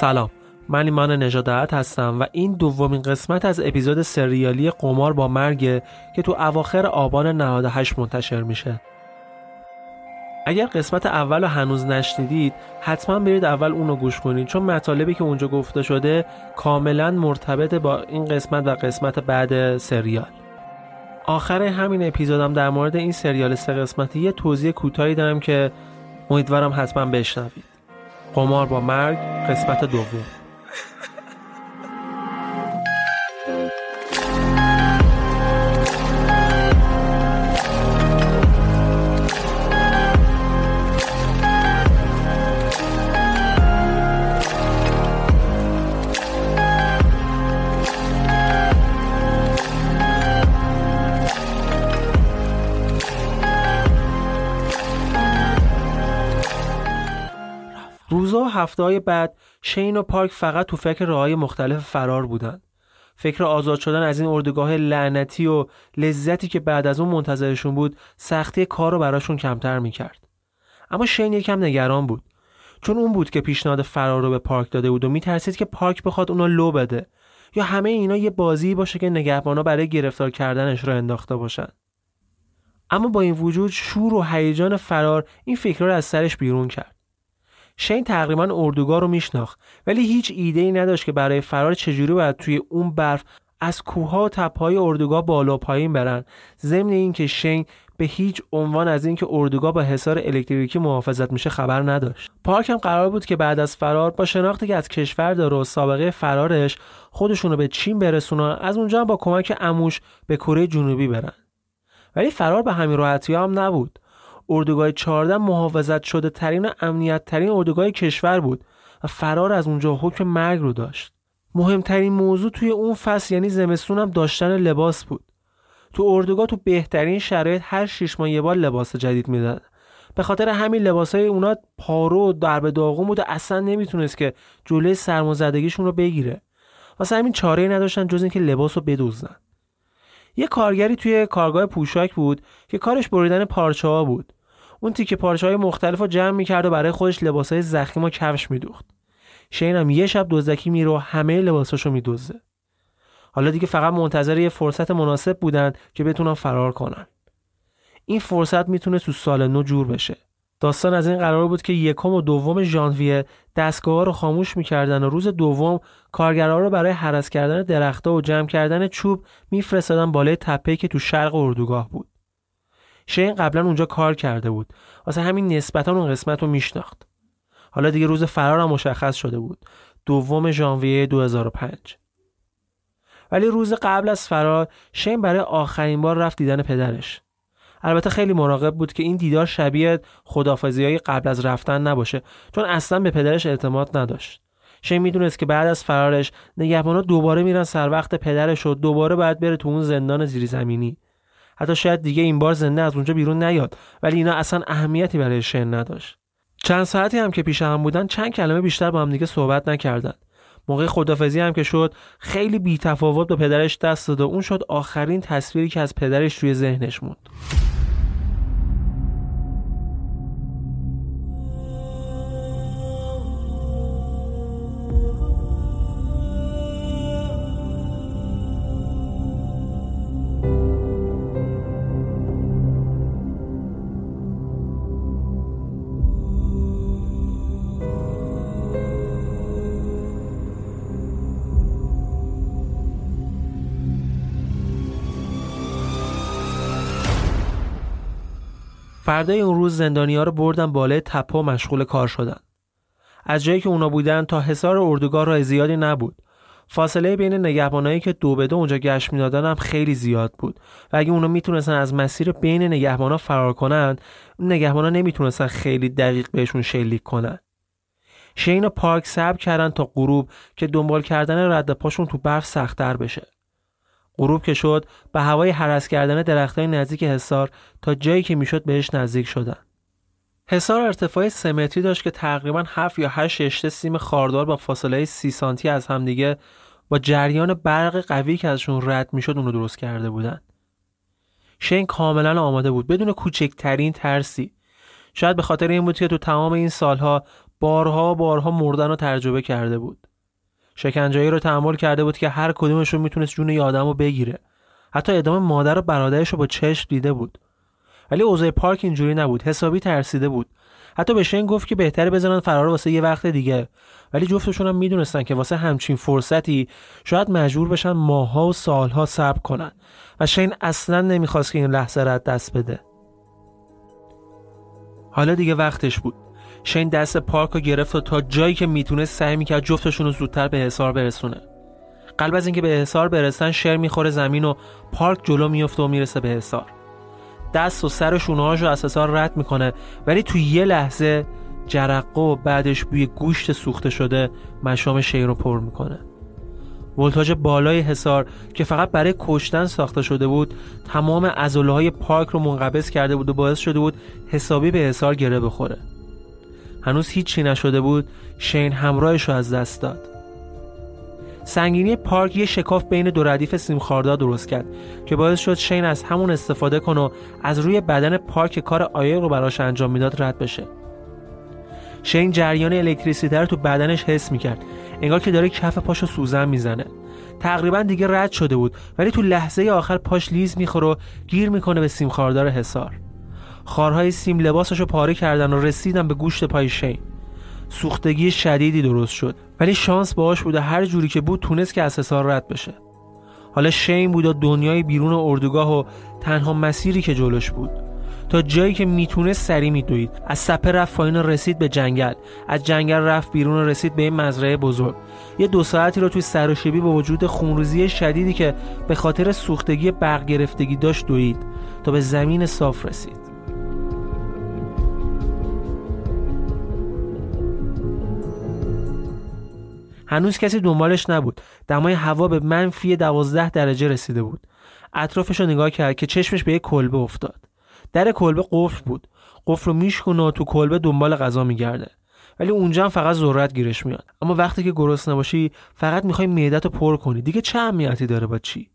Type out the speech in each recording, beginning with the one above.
سلام، من ایمان نژادعت هستم و این دومین قسمت از اپیزود سریالی قمار با مرگ که تو اواخر آبان 98 منتشر میشه. اگر قسمت اولو هنوز نشنیدید حتما برید اول اونو گوش کنید، چون مطالبی که اونجا گفته شده کاملا مرتبط با این قسمت و قسمت بعد سریال. آخر همین اپیزودم در مورد این سریال 3 قسمتی یه توضیح کوتاهی دارم که امیدوارم حتما بشنوید. قمار با مرگ قسمت دوم. هفته‌های بعد شین و پارک فقط تو فکر راه‌های مختلف فرار بودن. فکر آزاد شدن از این اردوگاه لعنتی و لذتی که بعد از اون منتظرشون بود سختی کار رو براشون کمتر میکرد. اما شین یکم نگران بود، چون اون بود که پیشنهاد فرار رو به پارک داده بود و میترسید که پارک بخواد اونا لو بده یا همه اینا یه بازی باشه که نگهبانا برای گرفتار کردنش رو انداخته باشن. اما با این وجود شور و هیجان فرار این فکر رو از سرش بیرون کرد. شین تقریبا اردوگاه رو میشناخت، ولی هیچ ایده‌ای نداشت که برای فرار چجوری باید توی اون برف از کوه‌ها و تپه‌های اردوگاه بالا و پایین برن. ضمن اینکه شین به هیچ عنوان از اینکه اردوگاه با حصار الکتریکی محافظت میشه خبر نداشت. پارک هم قرار بود که بعد از فرار با شناختی که از کشور داره و سابقه فرارش خودشون رو به چین برسونن، از اونجا هم با کمک عموش به کره جنوبی برن. ولی فرار به همین راحتی هم نبود. اردوگاه 14 محافظت شده ترین و امنیت ترین اردوگاه کشور بود و فرار از اونجا حکم مرگ رو داشت. مهمترین موضوع توی اون فصل یعنی زمستون هم داشتن لباس بود. تو اردوگاه تو بهترین شرایط هر 6 ماه یه بار لباس جدید میدن. به خاطر همین لباسای اونا پارو و درب داغون بود و اصلا نمیتونست که جلوی سرمازدگیشون رو بگیره. واسه همین چاره‌ای نداشتن جز اینکه لباس رو بدزدن. یه کارگری توی کارگاه پوشاک بود که کارش بریدن پارچه‌ها بود. اون تیکه پارچه‌های مختلفو جمع می‌کرد و برای خودش لباسای زخیم و کفش می‌دوخت. شین هم یه شب دزدکی میره و همه لباساشو می‌دزده. حالا دیگه فقط منتظر یه فرصت مناسب بودن که بتونن فرار کنن. این فرصت میتونه تو سال نو جور بشه. داستان از این قرار بود که یکم و دوم ژانویه دستگاه‌ها رو خاموش می‌کردن و روز دوم کارگرها رو برای هرس کردن درخت‌ها و جمع کردن چوب می‌فرستادن بالای تپه‌ای که تو شرق اردوگاه بود. شین قبلا اونجا کار کرده بود، واسه همین نسبتاً اون قسمت رو میشناخت. حالا دیگه روز فرار هم مشخص شده بود، دوم ژانویه 2005. ولی روز قبل از فرار شین برای آخرین بار رفت دیدن پدرش. البته خیلی مراقب بود که این دیدار شبیه خداحافظی‌های قبل از رفتن نباشه، چون اصلا به پدرش اعتماد نداشت. شین میدونست که بعد از فرارش نگهبانا دوباره میرن سر وقت پدرش و دوباره باید بره تو اون زندان زیرزمینی. حتی شاید دیگه این بار زنده از اونجا بیرون نیاد، ولی اینا اصلا اهمیتی برای شین نداشت. چند ساعتی هم که پیش هم بودن چند کلمه بیشتر با هم دیگه صحبت نکردن. موقع خدافظی هم که شد خیلی بی‌تفاوت به پدرش دست داد و اون شد آخرین تصویری که از پدرش توی ذهنش موند. فردای اون روز زندانی‌ها رو بردن بالای تپه و مشغول کار شدن. از جایی که اونا بودن تا حصار اردوگاه راه زیادی نبود. فاصله بین نگهبانایی که دو به دو اونجا گشت می‌دادن هم خیلی زیاد بود و اگه اونا میتونستن از مسیر بین نگهبانا فرار کنن، نگهبانا نمیتونستن خیلی دقیق بهشون شلیک کنن. شین و پارک صبر کردن تا غروب که دنبال کردن رد پاشون تو برف سخت‌تر بشه. غروب که شد به هوای هرس کردن درختای نزدیک حصار تا جایی که میشد بهش نزدیک شدن. حصار ارتفاع 3 متری داشت که تقریباً 7 یا 8 رشته سیم خاردار با فاصله 30 سانتی از همدیگه با جریان برق قوی که ازشون رد میشد اونو درست کرده بودن. شین کاملاً آماده بود بدون کوچکترین ترسی. شاید به خاطر این بود که تو تمام این سالها بارها مردن رو تجربه کرده بود. شکنجه‌ای رو تحمل کرده بود که هر کدومشون میتونست جون یه آدمو بگیره. حتی اعدام مادر و برادرش رو با چشم دیده بود. ولی اوضاع پارک اینجوری نبود، حسابی ترسیده بود. حتی به شین گفت که بهتره بزنن فرار واسه یه وقت دیگه. ولی جفتشون هم میدونستن که واسه همچین فرصتی شاید مجبور بشن ماها و سالها صبر کنن و شین اصلاً نمیخواست که این لحظه رو دست بده. حالا دیگه وقتش بود. شین دست پارک رو گرفت و تا جایی که میتونه سعی میکرد جفتشون رو زودتر به حصار برسونه. قبل از اینکه به حصار برسن شیر میخوره زمین و پارک جلو میفته و میرسه به حصار. دست و سر شونه‌هاش رو از حصار رد میکنه، ولی توی یه لحظه جرقه و بعدش بوی گوشت سوخته شده مشام شیر رو پر میکنه. ولتاژ بالای حصار که فقط برای کشتن ساخته شده بود تمام عضله‌های پارک رو منقبض کرده بود و باعث شده بود حسابی به حصار گره بخوره. هنوز هیچی نشده بود، شین همراهش رو از دست داد. سنگینی پارک یه شکاف بین دو ردیف سیم خاردار درست کرد که باعث شد شین از همون استفاده کنه و از روی بدن پارک کار عایق رو براش انجام میداد رد بشه. شین جریان الکتریسیته رو تو بدنش حس میکرد، انگار که داره کف پاشو سوزن میزنه. تقریبا دیگه رد شده بود، ولی تو لحظه آخر پاش لیز میخوره و گیر میکنه به سیم خاردار حصار. خارهای سیم لباسشو پاره کردن و رسیدن به گوشت پای شین. سوختگی شدیدی درست شد، ولی شانس باهاش بود و هر جوری که بود تونست که از حصار رد بشه. حالا شین بود و دنیای بیرون اردوگاه و تنها مسیری که جلوش بود. تا جایی که میتونست سری میدوید. از سپه رفت پایین و رسید به جنگل. از جنگل رفت بیرون و رسید به این مزرعه بزرگ. یه 2 ساعتی رو توی سر و شیبی با وجود خونریزی شدیدی که به خاطر سوختگی برق گرفتگی داشت دوید تا به زمین صاف رسید. هنوز کسی دنبالش نبود. دمای هوا به -12 درجه رسیده بود. اطرافش رو نگاه کرد که چشمش به یک کلبه افتاد. در کلبه قفل بود. قفل رو میشکنه و تو کلبه دنبال غذا میگرده. ولی اونجا هم فقط ذرت گیرش میاد. اما وقتی که گرسنه باشی فقط میخوای معده‌ت رو پر کنی. دیگه چه اهمیتی داره با چی؟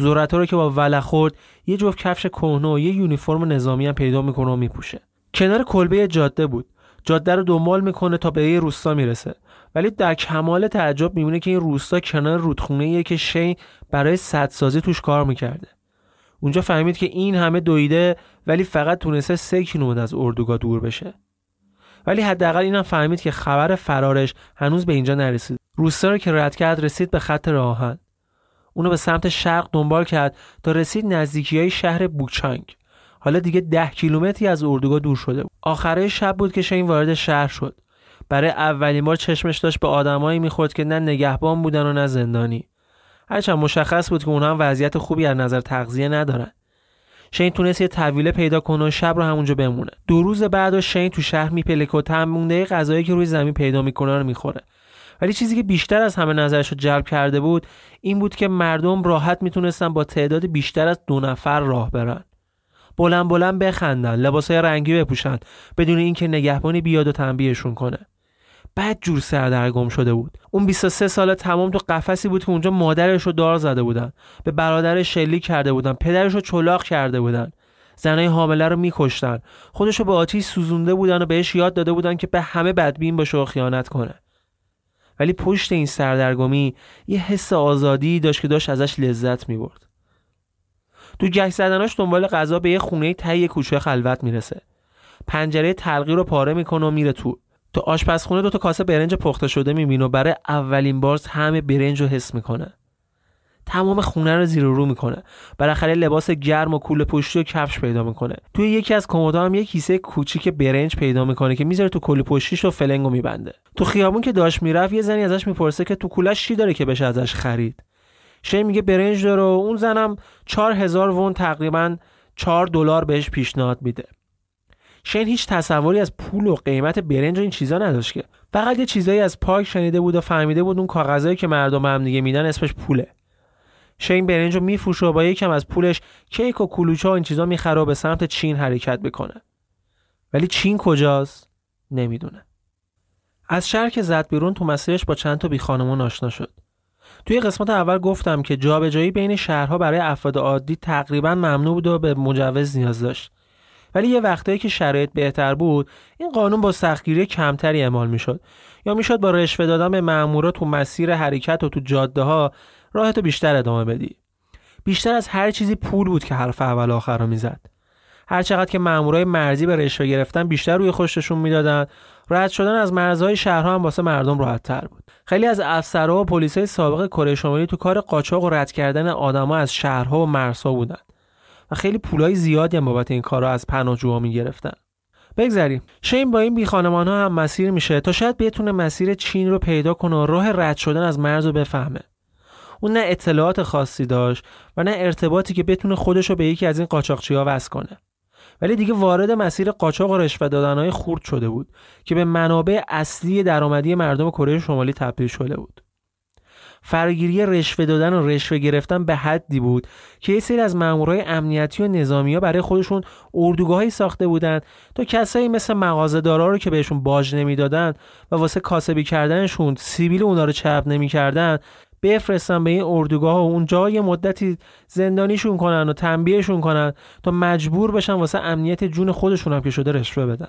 ذرت‌ها رو که با ولع خورد، یه جفت کفش کهنه و یه یونیفرم نظامی هم پیدا میکنه و میپوشه. کنار کلبه جاده بود. جاده رو دنبال میکنه تا به یه روستا میرسه. ولی در کمال تعجب میبینه که این روستا کنار رودخونه‌ایه که شی برای سدسازی توش کار میکرده. اونجا فهمید که این همه دویده ولی فقط تونسته 3 کیلومتر از اردوگاه دور بشه. ولی حداقل اینم فهمید که خبر فرارش هنوز به اینجا نرسید. روستا رو که رد کرد رسید به خط راهن. اونو به سمت شرق دنبال کرد تا رسید نزدیکی‌های شهر بوکچانگ. حالا دیگه 10 کیلومتری از اردوگاه دور شده بود. آخره شب بود که شین وارد شهر شد. برای اولین بار چشمش داشت به آدمایی می‌خورد که نه نگهبان بودن و نه زندانی. هرچند مشخص بود که اونها هم وضعیت خوبی از نظر تغذیه ندارن. شین تونست یه طویله پیدا کنه و شب رو همونجا بمونه. 2 روز بعد شین تو شهر میپلکه و تمام مونده غذایی که روی زمین پیدا میکنه رو میخوره. ولی چیزی که بیشتر از همه نظرش رو جلب کرده بود این بود که مردم راحت میتونستن با تعداد بیشتر از 2 نفر راه برن. بلند بلند بخندن، لباسای رنگی بپوشن بدون اینکه نگهبانی بیاد و تنبیهشون کنه. بعد جور سردرگم شده بود. اون 23 ساله تمام تو قفسی بود که اونجا مادرش رو دار زده بودن، به برادرش شلیک کرده بودن، پدرش رو چلاق کرده بودن، زنای حامله رو می‌کشتن، خودش رو به آتیش سوزونده بودن و بهش یاد داده بودن که به همه بدبین باشه و خیانت کنه. ولی پشت این سردرگمی یه حس آزادی داشت که داشت ازش لذت می‌برد. تو گشت زدناش دنبال غذا به یه خونه ته کوچه خلوت میرسه. پنجره تلقی رو پاره می‌کنه و میره تو آشپزخونه 2 تا کاسه برنج پخته شده میبینه و برای اولین بار همه برنج رو حس میکنه. تمام خونه رو زیر و رو میکنه. بالاخره لباس گرم و کوله پشتی و کفش پیدا میکنه. توی یکی از کمدها هم یه کیسه کوچیک برنج پیدا میکنه که میذاره تو کوله پشتیش و فلنگو میبنده. تو خیابون که داش میرفت یه زنی ازش میپرسه که تو کوله‌اش چی داره که بشه ازش خرید. شی میگه برنج داره و اون زنم 4000 وون تقریبا $4 بهش پیشنهاد میده. شین هیچ تصوری از پول و قیمت برنج و این چیزا نداشت که فقط یه چیزایی از پارک شنیده بود و فهمیده بود اون کاغذایی که مردم هم دیگه میدن اسمش پوله. شین برنج رو میفروشه و با یکم از پولش کیک و کلوچه و این چیزا میخره و به سمت چین حرکت بکنه. ولی چین کجاست؟ نمیدونه. از شهر که زد بیرون تو مسیرش با چند تا بیخانمون آشنا شد. توی قسمت اول گفتم که جابجایی بین شهرها برای افراد عادی تقریبا ممنوع بود و به مجوز نیاز داشت. ولی یه وقتایی که شرایط بهتر بود این قانون با سختگیری کمتری اعمال میشد یا میشد با رشوه دادن به مامورا تو مسیر حرکت و تو جاده ها راحت بیشتر ادامه بدی. بیشتر از هر چیزی پول بود که حرف اول آخر رو میزد. هر چقدر که مامورای مرزی به رشوه گرفتن بیشتر روی خودشون میدادن، رد شدن از مرزهای شهرها هم واسه مردم راحت تر بود. خیلی از افسرها و پلیسای سابق کره شمالی تو کار قاچاق و رد کردن آدما از شهرها و مرزها بودن. خیلی پولای زیادی هم بابت این کارا از پناهجوها میگرفتن. بگذریم. شین با این بیخانمان ها هم مسیر میشه تا شاید بتونه مسیر چین رو پیدا کنه و راه رد شدن از مرز رو بفهمه. اون نه اطلاعات خاصی داشت و نه ارتباطی که بتونه خودش رو به یکی از این قاچاقچی‌ها وصل کنه. ولی دیگه وارد مسیر قاچاق و رشوه دادن‌های خرد شده بود که به منابع اصلی درآمدی مردم کره شمالی تبدیل شده بود. فراگیری رشوه دادن و رشوه گرفتن به حدی بود که یه سری از مامورای امنیتی و نظامی‌ها برای خودشون اردوگاهی ساخته بودند تا کسایی مثل مغازه‌دارا رو که بهشون باج نمیدادن و واسه کاسبی کردنشون سیبیل اونا رو چرب نمی‌کردن بفرستن به این اردوگاه و اونجا یه مدتی زندانیشون کنن و تنبیهشون کنن تا مجبور بشن واسه امنیت جون خودشون هم که شده رشوه بدن.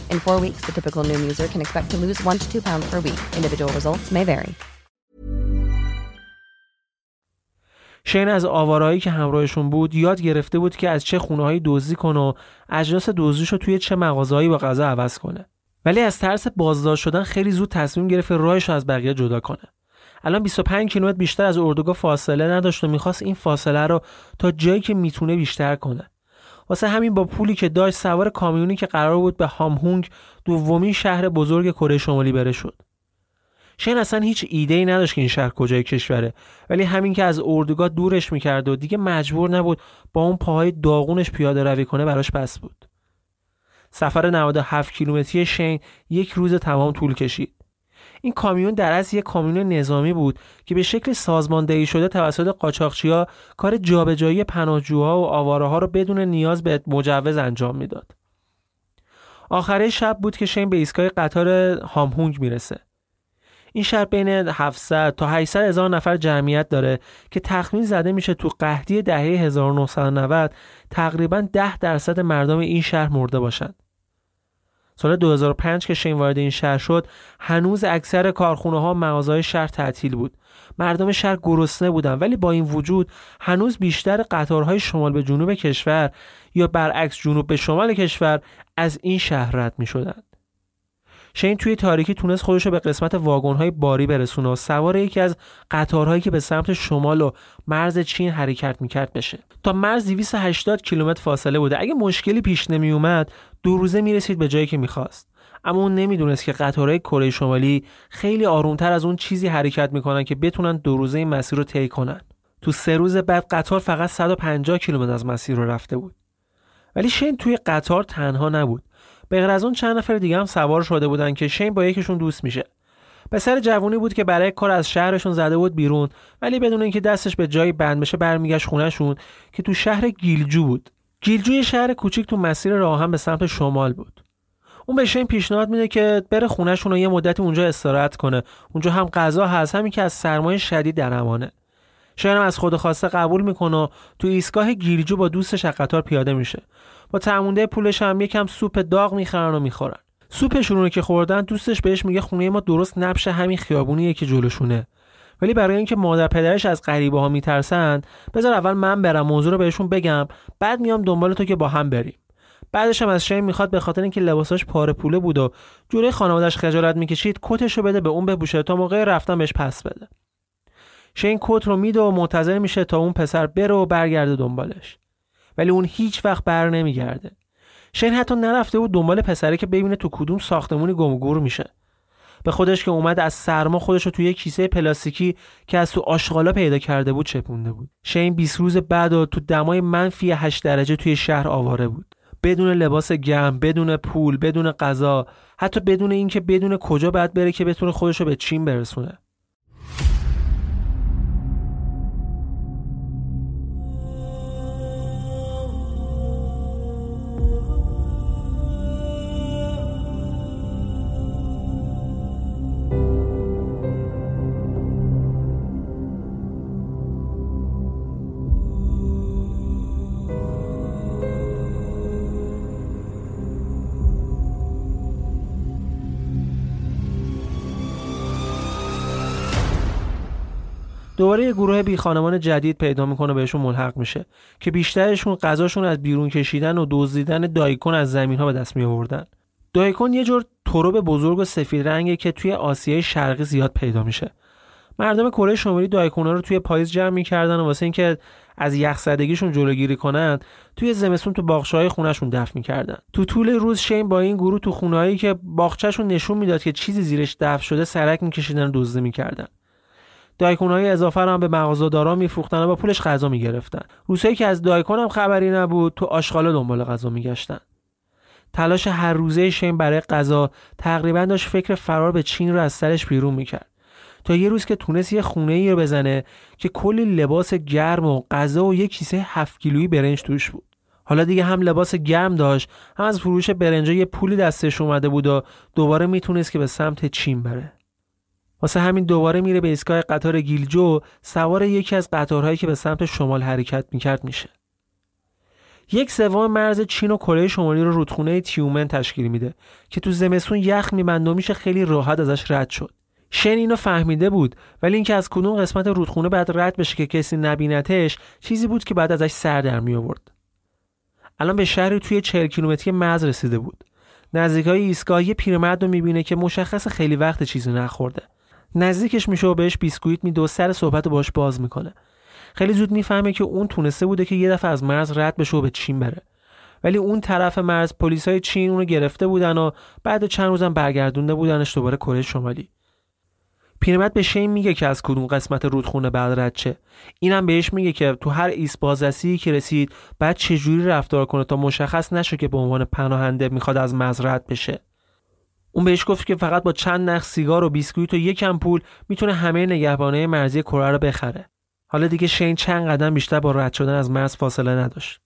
In 4 weeks, the typical Noom user can expect to lose 1 to 2 pounds per week. Individual results may vary. شین از آوارایی که همراهشون بود یاد گرفته بود که از چه خونه‌هایی دزدی کنه و اجناس دزدیشو توی چه مغازه‌ای با غذا عوض کنه. ولی از ترس بازداشت شدن خیلی زود تصمیم گرفت راهش رو از بقیه جدا کنه. الان 25 کیلومتر بیشتر از اردوگاه فاصله نداشت و می‌خواست این فاصله رو تا جایی که میتونه بیشتر کنه. واسه همین با پولی که داشت سوار کامیونی که قرار بود به هامهونگ، دومین شهر بزرگ کره شمالی بره شد. شین اصلا هیچ ایده‌ای نداشت که این شهر کجای کشوره، ولی همین که از اردوگاه دورش می‌کرد و دیگه مجبور نبود با اون پاهای داغونش پیاده روی کنه براش بس بود. سفر 97 کیلومتری شین یک روز تمام طول کشید. این کامیون در اصل یک کامیون نظامی بود که به شکل سازماندهی شده توسط قاچاقچی‌ها کار جابجایی پناهجوها و آواره‌ها رو بدون نیاز به مجوز انجام میداد. آخر شب بود که شین به ایستگاه قطار هامهونگ میرسه. این شهر بین 700 تا 800 هزار نفر جمعیت داره که تخمین زده میشه تو قحطی دهه 1990 تقریباً 10% مردم این شهر مرده باشند. سال 2005 که شین وارد این شهر شد، هنوز اکثر کارخونه‌ها و مغازه‌های شهر تعطیل بود. مردم شهر گرسنه بودن، ولی با این وجود هنوز بیشتر قطارهای شمال به جنوب کشور یا برعکس جنوب به شمال کشور از این شهر رد می‌شدند. شین توی تاریکی تونست خودش رو به قسمت واگن‌های باری برسونه و سوار یکی از قطارهایی که به سمت شمال و مرز چین حرکت می‌کرد بشه. تا مرز 280 کیلومتر فاصله بوده. اگه مشکلی پیش نمیومد 2 روزه میرسید به جایی که می‌خواست. اما اون نمیدونست که قطارهای کره شمالی خیلی آرومتر از اون چیزی حرکت می‌کنن که بتونن 2 روزه این مسیر رو طی کنن. تو 3 روز بعد قطار فقط 150 کیلومتر از مسیر رو رفته بود. ولی شین توی قطار تنها نبود. به غیر از اون چند نفر دیگه هم سوار شده بودن که شین با یکیشون دوست میشه. پسر جوونی بود که برای کار از شهرشون زده بود بیرون، ولی بدون اینکه دستش به جایی بند بشه برمیگشت خونهشون که تو شهر گیلجو بود. گیلجو یه شهر کوچیک تو مسیر راهن به سمت شمال بود. اون به شین پیشنهاد میده که بره خونهشون و یه مدتی اونجا استراحت کنه. اونجا هم غذا هست، همین که از سرمایه شدید در امانه. شین هم از خود خواسته قبول میکنه و تو ایستگاه گیلجو با دوستش از قطار پیاده میشه. با تمونده پولش هم یکم سوپ داغ میخرن و میخورن. سوپشون رو که خوردن دوستش بهش میگه خونه ما درست نبش همین خیابونیه که جلوشونه، ولی برای اینکه مادر پدرش از غریبه ها میترسن بذار اول من برم موضوع رو بهشون بگم، بعد میام دنبال تو که با هم بریم. بعدش هم از شین میخواد به خاطر اینکه لباساش پاره پوله بود و جوره خانواده‌اش خجالت میکشید کتش رو بده به اون بپوشه تا موقع رفتن بهش پس بده. شین کت رو میده و منتظر میشه تا اون پسر بره و برگرده دنبالش، ولی اون هیچ وقت بر نمیگرده. شین حتی نرفته بود دنبال پسره که ببینه تو کدوم ساختمونی گم و گور میشه. به خودش که اومد از سرما خودش رو توی یه کیسه پلاستیکی که از تو آشغالا پیدا کرده بود چپونده بود. شین 20 روز بعد و تو دمای منفی 8 درجه توی شهر آواره بود. بدون لباس گرم، بدون پول، بدون غذا، حتی بدون اینکه بدون کجا باید بره که بتونه خودش رو به چین برسونه. دوباره یه گروه بی خانمان جدید پیدا میکنه و بهشون ملحق میشه که بیشترشون غذاشون از بیرون کشیدن و دزدیدن دایکون از زمین ها به دست می آوردن. دایکون یه جور تروب بزرگ و سفید رنگه که توی آسیای شرقی زیاد پیدا میشه. مردم کره شمالی دایکونا رو توی پاییز جمع میکردن و واسه اینکه از یخزدگیشون جلوگیری کنن توی زمستون تو باغچه‌های خونه‌شون دفن میکردن. تو طول روز شین با این گروه تو خونه‌هایی که باغچه‌شون نشون میداد که چیزی زیرش دفن شده سرک میکشیدن و دزدی میکردن. دایکون‌های اضافه رو هم به مغازه‌دارا می‌فروختن و با پولش غذا می‌گرفتن. روزایی که از دایکون هم خبری نبود تو آشغالا دنبال غذا می‌گشتن. تلاش هر روزه شین برای غذا تقریباً داشت فکر فرار به چین رو از سرش بیرون می‌کرد. تا یه روز که تونست یه خونه‌ای رو بزنه که کلی لباس گرم و غذا و یه کیسه 7 کیلویی برنج توش بود. حالا دیگه هم لباس گرم داشت، هم از فروش برنجا یه پولی دستش اومده بود و دوباره میتونست که به سمت چین بره. واسه همین دوباره میره به ایستگاه قطار گیلجو، سوار یکی از قطارهایی که به سمت شمال حرکت میکرد میشه. 1/3 مرز چین و کره شمالی رو رودخونه تیومن تشکیل میده که تو زمستون یخ میبنده و میشه خیلی راحت ازش رد شد. شن اینو فهمیده بود، ولی اینکه از کدوم قسمت رودخونه بعد رد بشه که کسی نبینتش چیزی بود که بعد ازش سر در می آورد. الان به شهری توی 40 کیلومتری مرز رسیده بود. نزدیکای ایستگاه یه پیرمرد رو میبینه که مشخص خیلی وقت چیزی نخورده. نزدیکش میشه و بهش بیسکویت میده و سر صحبت باهاش باز میکنه. خیلی زود میفهمه که اون تونسته بوده که یه دفعه از مرز رد بشه و به چین بره، ولی اون طرف مرز پلیسای چین اونو گرفته بودن و بعد چند روزم برگردونده بودنش دوباره کره شمالی. پیرمرد به شین میگه که از کدوم قسمت رودخونه بعد رد چه. اینم بهش میگه که تو هر ایست بازرسی که رسید بعد چجوری رفتار کنه تا مشخص نشه که به عنوان پناهنده میخواد از مرز رد بشه. اون بهش گفت که فقط با چند نخ سیگار و بیسکویت و یکم پول میتونه همه نگهبانای مرزی کره رو بخره. حالا دیگه شین چند قدم بیشتر با رد شدن از مرز فاصله نداشت.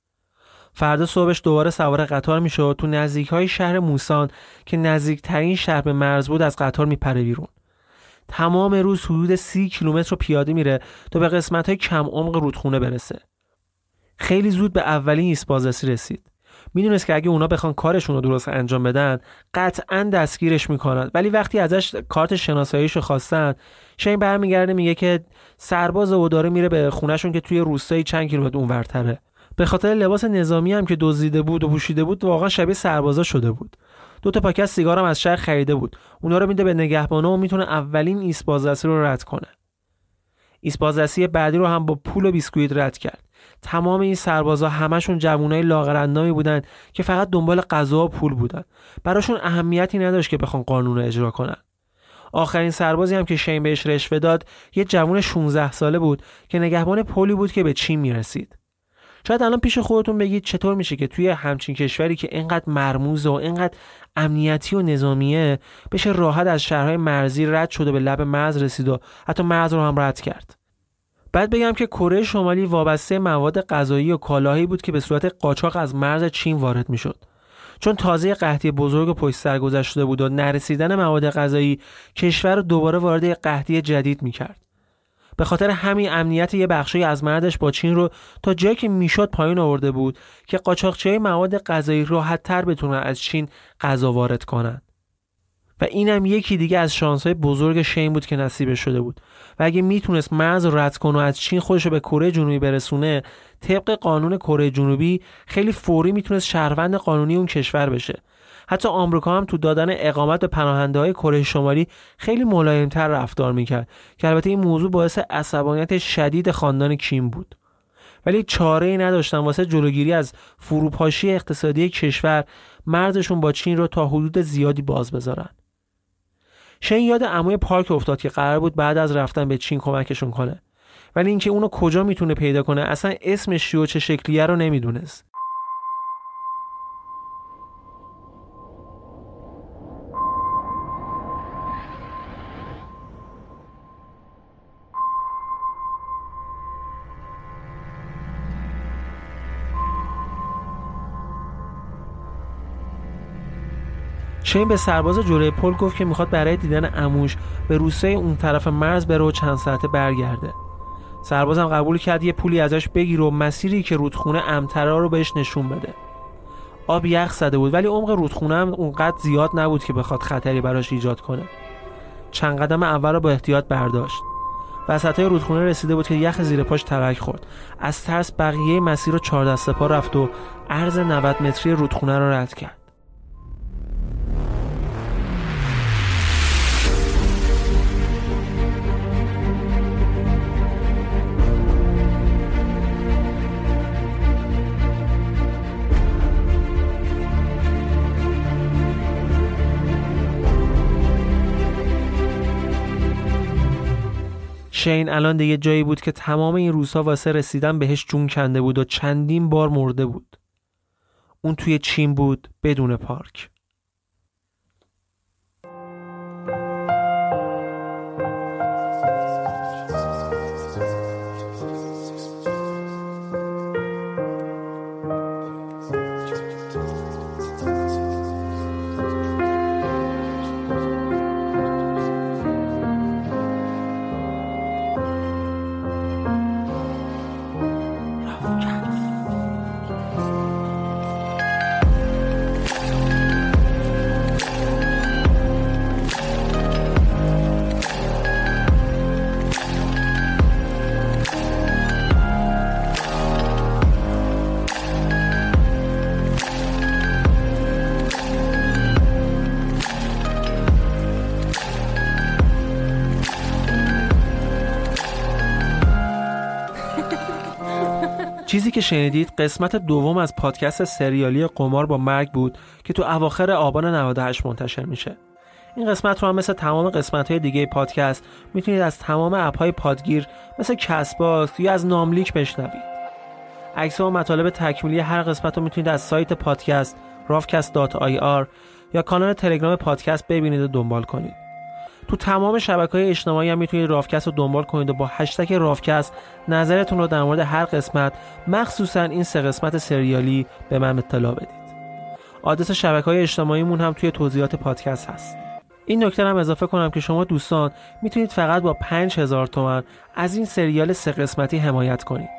فردا صبحش دوباره سوار قطار میشه و تو نزدیکای شهر موسان که نزدیکترین شهر به مرز بود از قطار میپره بیرون. تمام روز حدود 30 کیلومتر رو پیاده میره تا به قسمت‌های کم عمق رودخونه برسه. خیلی زود به اولین ایست بازرسی رسید. میدونست که اگه اونا بخوان کارشون رو درست انجام بدن قطعاً دستگیرش میکنن، ولی وقتی ازش کارت شناساییشو خواستن، شین برمیگرده میگه که سرباز و داره میره به خونهشون که توی روستایی چند کیلومتر اونورتره. به خاطر لباس نظامی هم که دزدیده بود و پوشیده بود واقعا شبیه سربازا شده بود. 2 پاکت سیگار هم از شهر خریده بود. اونا رو میده به نگهبانا و میتونه اولین ایست بازرسی رو رد کنه. ایست بازرسی بعدی رو هم با پول و بیسکویت رد کرد. تمام این سربازا همشون جوانای لاغرندامی بودن که فقط دنبال غذا و پول بودن. براشون اهمیتی نداشت که بخوان قانون رو اجرا کنن. آخرین سربازی هم که شین بهش رشوه داد، یه جوان 16 ساله بود که نگهبان پلی بود که به چین میرسید. شاید الان پیش خودتون بگید چطور میشه که توی همچین کشوری که اینقدر مرموز و اینقدر امنیتی و نظامیه بشه راحت از شهرهای مرزی رد شد و به لب مرز رسید و حتی مرز رو هم رد کرد. بعد بگم که کره شمالی وابسته مواد غذایی و کالاهایی بود که به صورت قاچاق از مرز چین وارد میشد. چون تازه قحطی بزرگ پشت سر گذشته شده بود و نرسیدن مواد غذایی کشور رو دوباره وارد قحطی جدید میکرد. به خاطر همین امنیت یه بخشی از مرزش با چین رو تا جایی که میشد پایین آورده بود که قاچاقچیای مواد غذایی راحت‌تر بتونن از چین غذا وارد کنن. و اینم یکی دیگه از شانس‌های بزرگ شین بود که نصیبش شده بود. و اگه میتونست مرز رو رد کنه و از چین خودش رو به کره جنوبی برسونه، طبق قانون کره جنوبی خیلی فوری میتونست شهروند قانونی اون کشور بشه. حتی آمریکا هم تو دادن اقامت به پناهنده‌های کره شمالی خیلی ملایم‌تر رفتار میکرد که البته این موضوع باعث عصبانیت شدید خاندان کیم بود، ولی چاره‌ای نداشتن واسه جلوگیری از فروپاشی اقتصادی کشور مرزشون با چین رو تا حدود زیادی باز بذارن. شین یاد عموی پارک افتاد که قرار بود بعد از رفتن به چین کمکشون کنه، ولی اینکه اونو کجا میتونه پیدا کنه، اصلا اسمش چیه و چه شکلیه رو نمیدونست. شین به سرباز جلوی پل گفت که میخواد برای دیدن عموش به روستای اون طرف مرز بره و چند ساعته برگرده. سربازم قبول کرد یه پولی ازش بگیره و مسیری که رودخونه امترا رو بهش نشون بده. آب یخ زده بود، ولی عمق رودخونه هم اونقدر زیاد نبود که بخواد خطری براش ایجاد کنه. چند قدم اول رو با احتیاط برداشت. وسطای رودخونه رسیده بود که یخ زیر پاش ترک خورد. از ترس بقیه مسیر رو 4 دسته پا رفت و عرض 90 متری رودخونه رو رد کرد. شین الان دیگه جایی بود که تمام این روزها واسه رسیدن بهش جون کنده بود و چندین بار مرده بود. اون توی چین بود، بدون پارک. چیزی که شنیدید قسمت دوم از پادکست سریالی قمار با مرگ بود که تو اواخر آبان 98 منتشر میشه. این قسمت رو هم مثل تمام قسمت‌های دیگه پادکست میتونید از تمام اپ‌های پادگیر مثل کسب باکس یا از ناملیک بشنوید. عکس‌ها و مطالب تکمیلی هر قسمت رو میتونید از سایت پادکست raavcast.ir یا کانال تلگرام پادکست ببینید و دنبال کنید. تو تمام شبکه‌های اجتماعی هم میتونید راوکست رو دنبال کنید و با هشتگ راوکست نظرتون رو در مورد هر قسمت، مخصوصاً این سه قسمت سریالی، به من اطلاع بدید. آدرس شبکه‌های اجتماعیمون هم توی توضیحات پادکست هست. این نکته رو هم اضافه کنم که شما دوستان میتونید فقط با 5000 تومان از این سریال سه قسمتی حمایت کنید.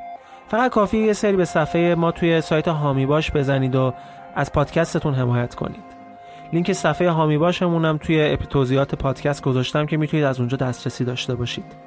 فقط کافیه یه سری به صفحه ما توی سایت هامی باش بزنید و از پادکستتون حمایت کنید. لینک صفحه هامی باشمون هم توی اپیزودات پادکست گذاشتم که میتونید از اونجا دسترسی داشته باشید.